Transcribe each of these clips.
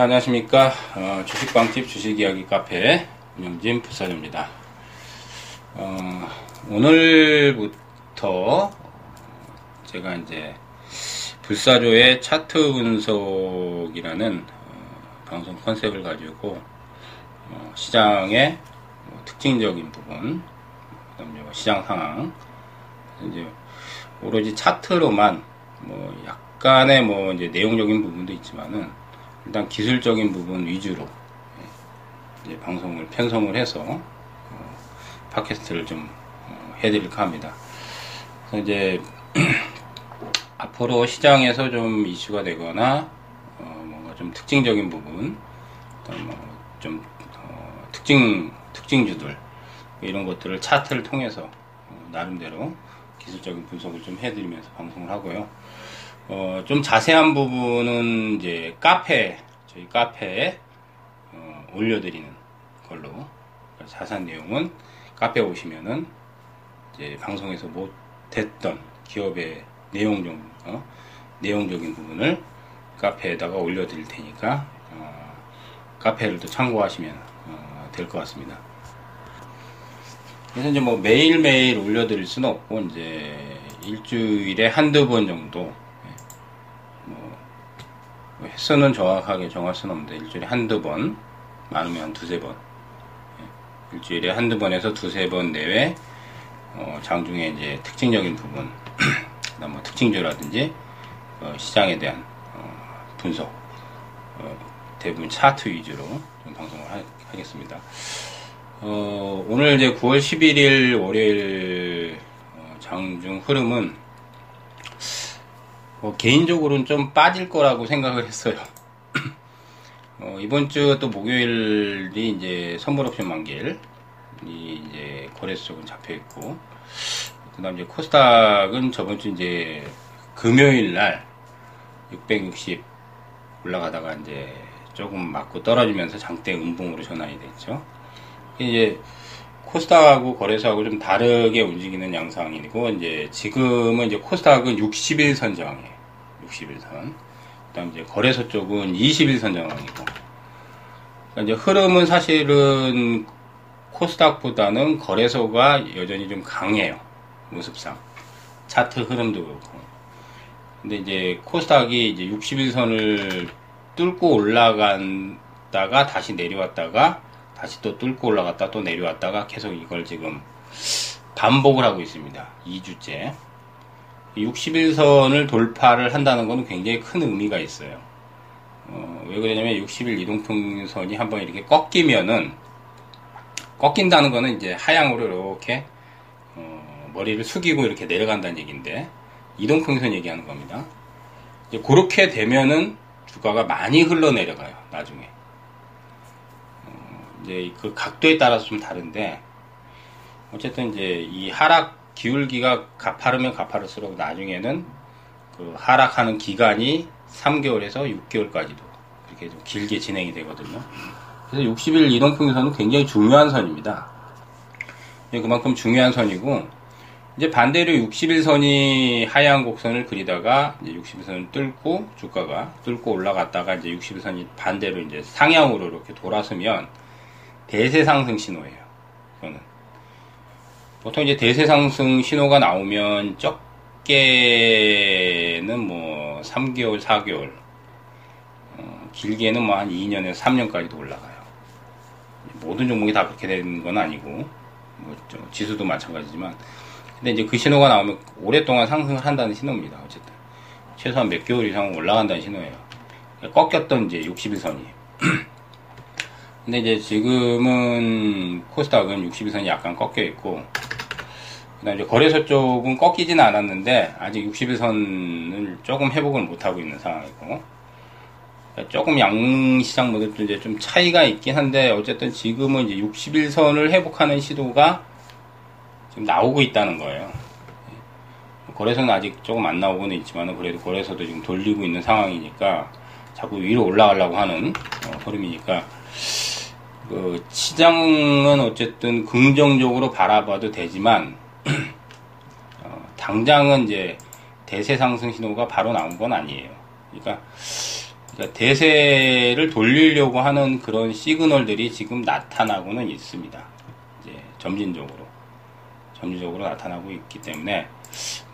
안녕하십니까. 주식방팁 주식이야기 카페 운영진 부사입니다. 오늘부터 제가 이제 불사조의 차트 분석이라는 방송 컨셉을 가지고 시장의 특징적인 부분, 그다음에 시장 상황, 이제 오로지 차트로만 약간의 이제 내용적인 부분도 있지만은 일단 기술적인 부분 위주로 이제 방송을 편성을 해서 팟캐스트를 좀 해드릴까 합니다. 그래서 이제 앞으로 시장에서 좀 이슈가 되거나 뭔가 좀 특징적인 부분, 좀 특징주들 이런 것들을 차트를 통해서 나름대로 기술적인 분석을 좀 해드리면서 방송을 하고요. 좀 자세한 부분은 이제 저희 카페에 올려드리는 걸로, 자세한 내용은 카페에 오시면은 이제 방송에서 못했던 기업의 내용적인 부분을 카페에다가 올려드릴 테니까 카페를 또 참고하시면 될 것 같습니다. 그래서 이제 매일매일 올려드릴 수는 없고 이제 일주일에 한두 번 정도, 횟수는 정확하게 정할 수는 없는데 일주일에 한두 번, 많으면 한 두세 번, 일주일에 한두 번에서 두세 번 내외 장중에 이제 특징적인 부분, 특징주라든지 시장에 대한 분석, 대부분 차트 위주로 좀 방송을 하겠습니다. 오늘 이제 9월 11일 월요일 장중 흐름은 개인적으로는 좀 빠질 거라고 생각을 했어요. 이번 주 또 목요일이 이제 선물옵션 만기일이 이제 거래소 쪽은 잡혀 있고, 그다음 이제 코스닥은 저번 주 이제 금요일 날 660 올라가다가 이제 조금 맞고 떨어지면서 장대 음봉으로 전환이 됐죠. 이제 코스닥하고 거래소하고 좀 다르게 움직이는 양상이고, 이제 지금은 이제 코스닥은 60일선 저항이에요. 60일선. 그다음 이제 거래소 쪽은 20일선 저항이고. 그러니까 이제 흐름은 사실은 코스닥보다는 거래소가 여전히 좀 강해요. 모습상. 차트 흐름도 그렇고. 근데 이제 코스닥이 이제 60일선을 뚫고 올라갔다가 다시 내려왔다가 다시 또 뚫고 올라갔다 또 내려왔다가 계속 이걸 지금 반복을 하고 있습니다. 2주째. 60일선을 돌파를 한다는 건 굉장히 큰 의미가 있어요. 왜 그러냐면 60일 이동평균선이 한번 이렇게 꺾이면은, 꺾인다는 거는 이제 하향으로 이렇게 머리를 숙이고 이렇게 내려간다는 얘기인데, 이동평균선 얘기하는 겁니다. 이제 그렇게 되면은 주가가 많이 흘러내려가요. 나중에. 이제 그 각도에 따라서 좀 다른데, 어쨌든 이제 이 하락 기울기가 가파르면 가파를수록 나중에는 그 하락하는 기간이 3개월에서 6개월까지도 이렇게 좀 길게 진행이 되거든요. 그래서 60일 이동평균선은 굉장히 중요한 선입니다. 그만큼 중요한 선이고, 이제 반대로 60일선이 하향 곡선을 그리다가 이제 60일선을 뚫고 주가가 뚫고 올라갔다가 이제 60일선이 반대로 이제 상향으로 이렇게 돌아서면 대세 상승 신호예요. 저는 보통 이제 대세 상승 신호가 나오면 적게는 3개월, 4개월, 길게는 한 2년에서 3년까지도 올라가요. 모든 종목이 다 그렇게 되는 건 아니고, 지수도 마찬가지지만, 근데 이제 그 신호가 나오면 오랫동안 상승을 한다는 신호입니다. 어쨌든 최소한 몇 개월 이상 올라간다는 신호예요. 꺾였던 이제 60일선이. 근데 이제 지금은 코스닥은 60일선이 약간 꺾여 있고, 그다음 이제 거래소 쪽은 꺾이진 않았는데 아직 60일선을 조금 회복을 못 하고 있는 상황이고, 조금 양시장 모델도 이제 좀 차이가 있긴 한데, 어쨌든 지금은 이제 60일선을 회복하는 시도가 지금 나오고 있다는 거예요. 거래소는 아직 조금 안 나오고는 있지만 그래도 거래소도 지금 돌리고 있는 상황이니까 자꾸 위로 올라가려고 하는 흐름이니까 그 시장은 어쨌든 긍정적으로 바라봐도 되지만 당장은 이제 대세 상승 신호가 바로 나온 건 아니에요. 그러니까 그러니까 대세를 돌리려고 하는 그런 시그널들이 지금 나타나고는 있습니다. 이제 점진적으로 나타나고 있기 때문에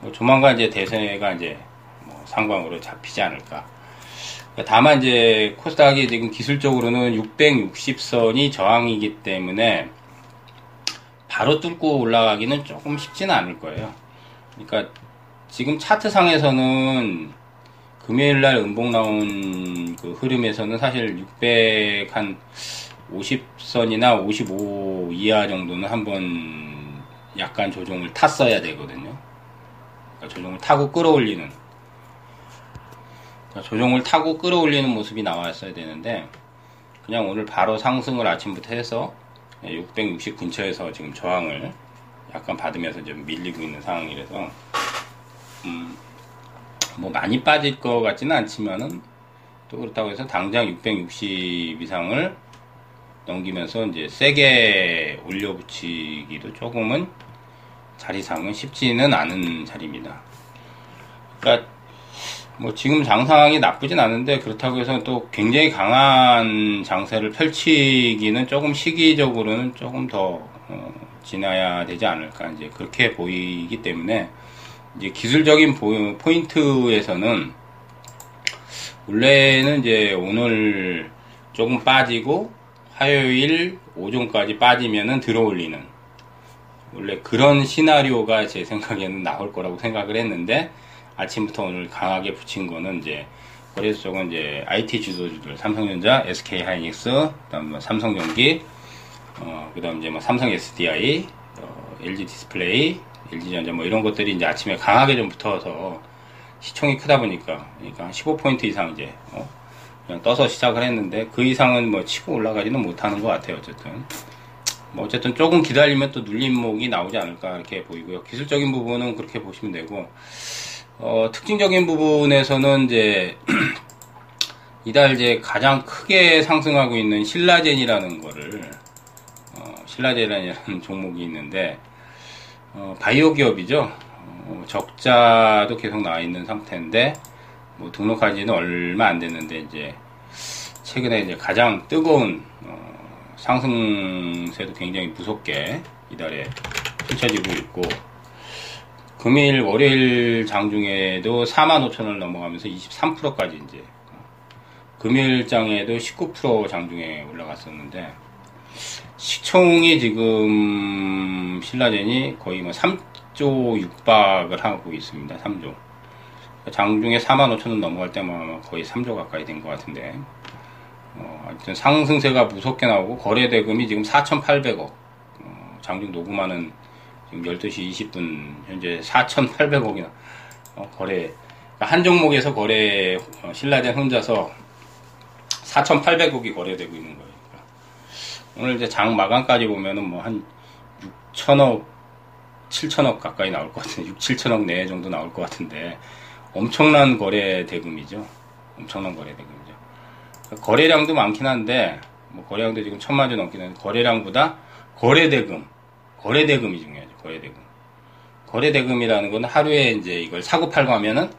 뭐 조만간 이제 대세가 이제 뭐 상방으로 잡히지 않을까. 다만 이제 코스닥이 지금 기술적으로는 660선이 저항이기 때문에 바로 뚫고 올라가기는 조금 쉽지는 않을 거예요. 그러니까 지금 차트상에서는 금요일날 음봉 나온 그 흐름에서는 사실 650선이나 55 이하 정도는 한번 약간 조정을 탔어야 되거든요. 그러니까 조정을 타고 끌어올리는, 조정을 타고 끌어올리는 모습이 나왔어야 되는데, 그냥 오늘 바로 상승을 아침부터 해서 660 근처에서 지금 저항을 약간 받으면서 좀 밀리고 있는 상황이라서 뭐 많이 빠질 것 같지는 않지만은, 또 그렇다고 해서 당장 660 이상을 넘기면서 이제 세게 올려붙이기도 조금은 자리상은 쉽지는 않은 자리입니다. 그러니까 뭐 지금 장상황이 나쁘진 않은데, 그렇다고 해서 또 굉장히 강한 장세를 펼치기는 조금 시기적으로는 조금 더 지나야 되지 않을까, 이제 그렇게 보이기 때문에, 이제 기술적인 포인트에서는 원래는 이제 오늘 조금 빠지고 화요일 오전까지 빠지면은 들어올리는, 원래 그런 시나리오가 제 생각에는 나올 거라고 생각을 했는데, 아침부터 오늘 강하게 붙인 거는 이제 거래소 쪽은 이제 IT 주도주들, 삼성전자, SK하이닉스, 그다음 삼성전기, 그다음 이제 뭐 삼성 SDI, LG 디스플레이, LG전자 뭐 이런 것들이 이제 아침에 강하게 좀 붙어서 시총이 크다 보니까, 그러니까 15포인트 이상 이제 그냥 떠서 시작을 했는데, 그 이상은 뭐 치고 올라가지는 못하는 것 같아요. 어쨌든 뭐 어쨌든 조금 기다리면 또 눌림목이 나오지 않을까 이렇게 보이고요. 기술적인 부분은 그렇게 보시면 되고. 특징적인 부분에서는 이제 이달 이제 가장 크게 상승하고 있는 신라젠이라는 거를, 신라젠이라는 종목이 있는데, 바이오 기업이죠. 적자도 계속 나와 있는 상태인데, 뭐 등록한 지는 얼마 안 됐는데, 이제 최근에 이제 가장 뜨거운 상승세도 굉장히 무섭게 이달에 펼쳐지고 있고, 금요일, 월요일 장중에도 45,000원을 넘어가면서 23%까지 이제, 금요일 장에도 19% 장중에 올라갔었는데, 시총이 지금 신라젠이 거의 뭐 3조 육박을 하고 있습니다. 3조. 장중에 45,000원 넘어갈 때만 거의 3조 가까이 된 것 같은데, 하여튼 상승세가 무섭게 나오고, 거래대금이 지금 4,800억, 장중 녹음하는 12시 20분 현재 4,800억이나 거래, 한 종목에서 거래, 신라젠 혼자서 4,800억이 거래되고 있는 거예요. 그러니까 오늘 이제 장 마감까지 보면은 뭐 한 6,000억, 7,000억 가까이 나올 것 같은데, 6, 7,000억 내 정도 나올 것 같은데, 엄청난 거래 대금이죠. 엄청난 거래 대금이죠. 그러니까 거래량도 많긴 한데, 뭐 거래량도 지금 1000만주 넘긴 한데, 거래량보다 거래대금이 중요하죠. 거래대금이라는 건 하루에 이제 이걸 사고 팔고 하면은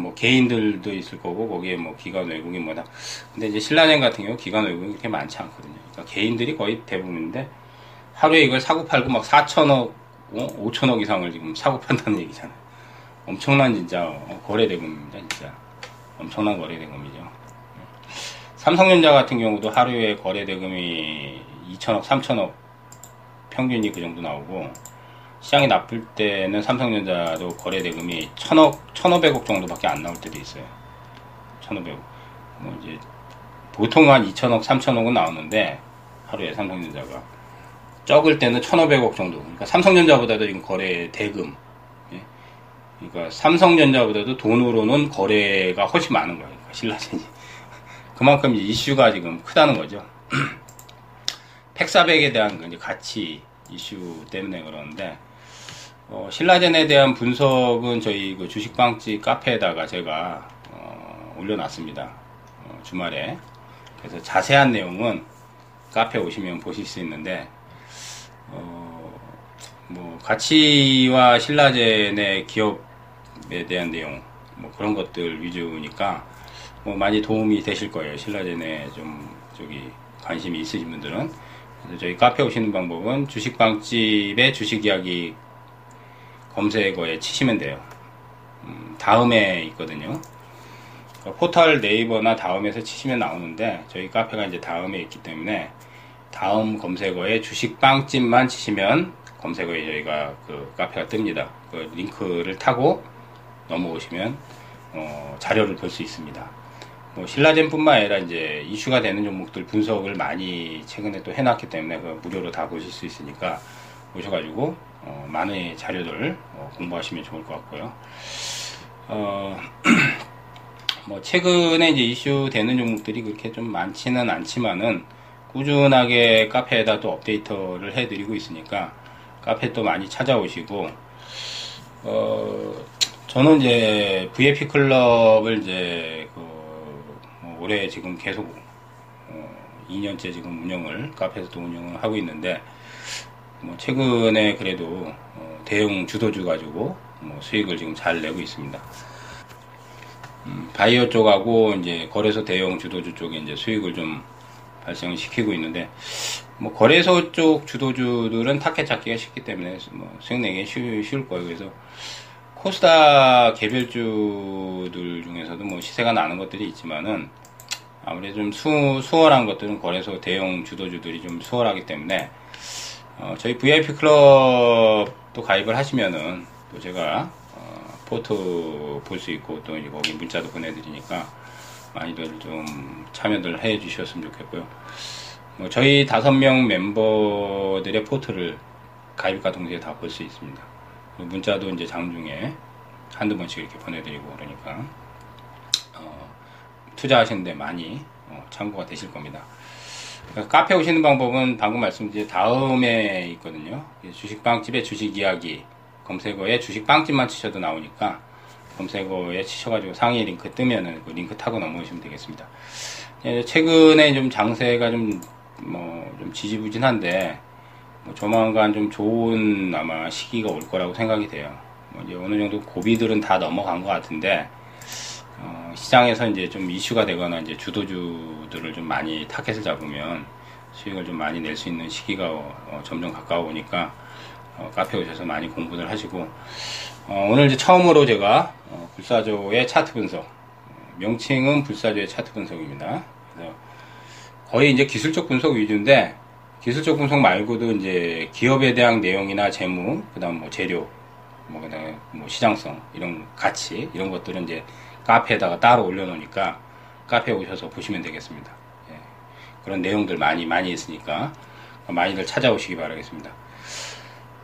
뭐 개인들도 있을 거고, 거기에 뭐 기관 외국인 뭐다. 근데 이제 신라젠 같은 경우 기관 외국인 그렇게 많지 않거든요. 그러니까 개인들이 거의 대부분인데, 하루에 이걸 사고 팔고 막 4,000억, 5,000억 이상을 지금 사고 판다는 얘기잖아요. 엄청난 진짜 거래대금입니다. 진짜 엄청난 거래대금이죠. 삼성전자 같은 경우도 하루에 거래대금이 2,000억, 3,000억 평균이 그 정도 나오고, 시장이 나쁠 때는 삼성전자도 거래대금이 1,000억, 1,500억 정도밖에 안 나올 때도 있어요. 1,500억. 뭐 이제 보통 한 2,000억, 3,000억은 나오는데, 하루에 삼성전자가. 적을 때는 1,500억 정도. 그러니까 삼성전자보다도 지금 거래대금. 그러니까 삼성전자보다도 돈으로는 거래가 훨씬 많은 거예요. 그러니까 신라젠이. 그만큼 이제 이슈가 지금 크다는 거죠. 팩사백에 대한 이제 가치 이슈 때문에 그러는데, 신라젠에 대한 분석은 저희 그 주식방지 카페에다가 제가 올려놨습니다. 주말에. 그래서 자세한 내용은 카페 오시면 보실 수 있는데, 뭐 가치와 신라젠의 기업에 대한 내용 뭐 그런 것들 위주니까 많이 도움이 되실 거예요. 신라젠에 좀 저기 관심이 있으신 분들은. 그래서 저희 카페 오시는 방법은 주식방집의 주식 이야기 검색어에 치시면 돼요. 다음에 있거든요. 포털 네이버나 다음에서 치시면 나오는데 저희 카페가 이제 다음에 있기 때문에 다음 검색어에 주식빵집만 치시면 검색어에 저희가 그 카페가 뜹니다. 그 링크를 타고 넘어오시면 자료를 볼 수 있습니다. 뭐 신라젠뿐만 아니라 이제 이슈가 되는 종목들 분석을 많이 최근에 또 해놨기 때문에 무료로 다 보실 수 있으니까 오셔가지고 많은 자료들 공부하시면 좋을 것 같고요. 뭐 최근에 이제 이슈 되는 종목들이 그렇게 좀 많지는 않지만은 꾸준하게 카페에다 또 업데이트를 해드리고 있으니까 카페 또 많이 찾아오시고, 저는 이제 VIP 클럽을 이제 올해 지금 계속 2년째 지금 운영을 카페에서 또 운영을 하고 있는데, 뭐 최근에 그래도 대형 주도주 가지고 수익을 지금 잘 내고 있습니다. 바이오 쪽하고 이제 거래소 대형 주도주 쪽에 이제 수익을 좀 발생시키고 있는데, 뭐 거래소 쪽 주도주들은 타겟 찾기가 쉽기 때문에 뭐 수익 내기 쉬울 거예요. 그래서 코스닥 개별주들 중에서도 뭐 시세가 나는 것들이 있지만은 아무래도 좀 수월한 것들은 거래소 대형 주도주들이 좀 수월하기 때문에 저희 VIP 클럽도 가입을 하시면은 또 제가 포트 볼 수 있고 또 거기 문자도 보내드리니까 많이들 좀 참여들 해 주셨으면 좋겠고요. 뭐 저희 5명 멤버들의 포트를 가입과 동시에 다 볼 수 있습니다. 문자도 이제 장중에 한두 번씩 이렇게 보내드리고 그러니까 투자하시는데 많이 참고가 되실 겁니다. 카페 오시는 방법은 방금 말씀드린 다음에 있거든요. 주식빵집의 주식 이야기 검색어에 주식빵집만 치셔도 나오니까 검색어에 치셔가지고 상위 링크 뜨면은 그 링크 타고 넘어오시면 되겠습니다. 최근에 좀 장세가 좀 지지부진한데 조만간 좀 좋은 아마 시기가 올 거라고 생각이 돼요. 이제 어느 정도 고비들은 다 넘어간 것 같은데 시장에서 이제 좀 이슈가 되거나 이제 주도주들을 좀 많이 타겟을 잡으면 수익을 좀 많이 낼 수 있는 시기가 점점 가까워오니까 카페 오셔서 많이 공부를 하시고, 오늘 이제 처음으로 제가 불사조의 차트 분석, 명칭은 불사조의 차트 분석입니다. 그래서 거의 이제 기술적 분석 위주인데 기술적 분석 말고도 이제 기업에 대한 내용이나 재무, 그다음 뭐 재료, 그다음 뭐 시장성 이런 가치 이런 것들은 이제 카페에다가 따로 올려놓으니까 카페에 오셔서 보시면 되겠습니다. 예. 그런 내용들 많이 있으니까 많이들 찾아오시기 바라겠습니다.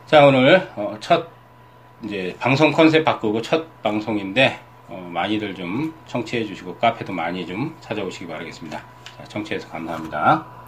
자, 오늘 첫 이제 방송 컨셉 바꾸고 첫 방송인데 많이들 좀 청취해 주시고 카페도 많이 좀 찾아오시기 바라겠습니다. 자, 청취해서 감사합니다.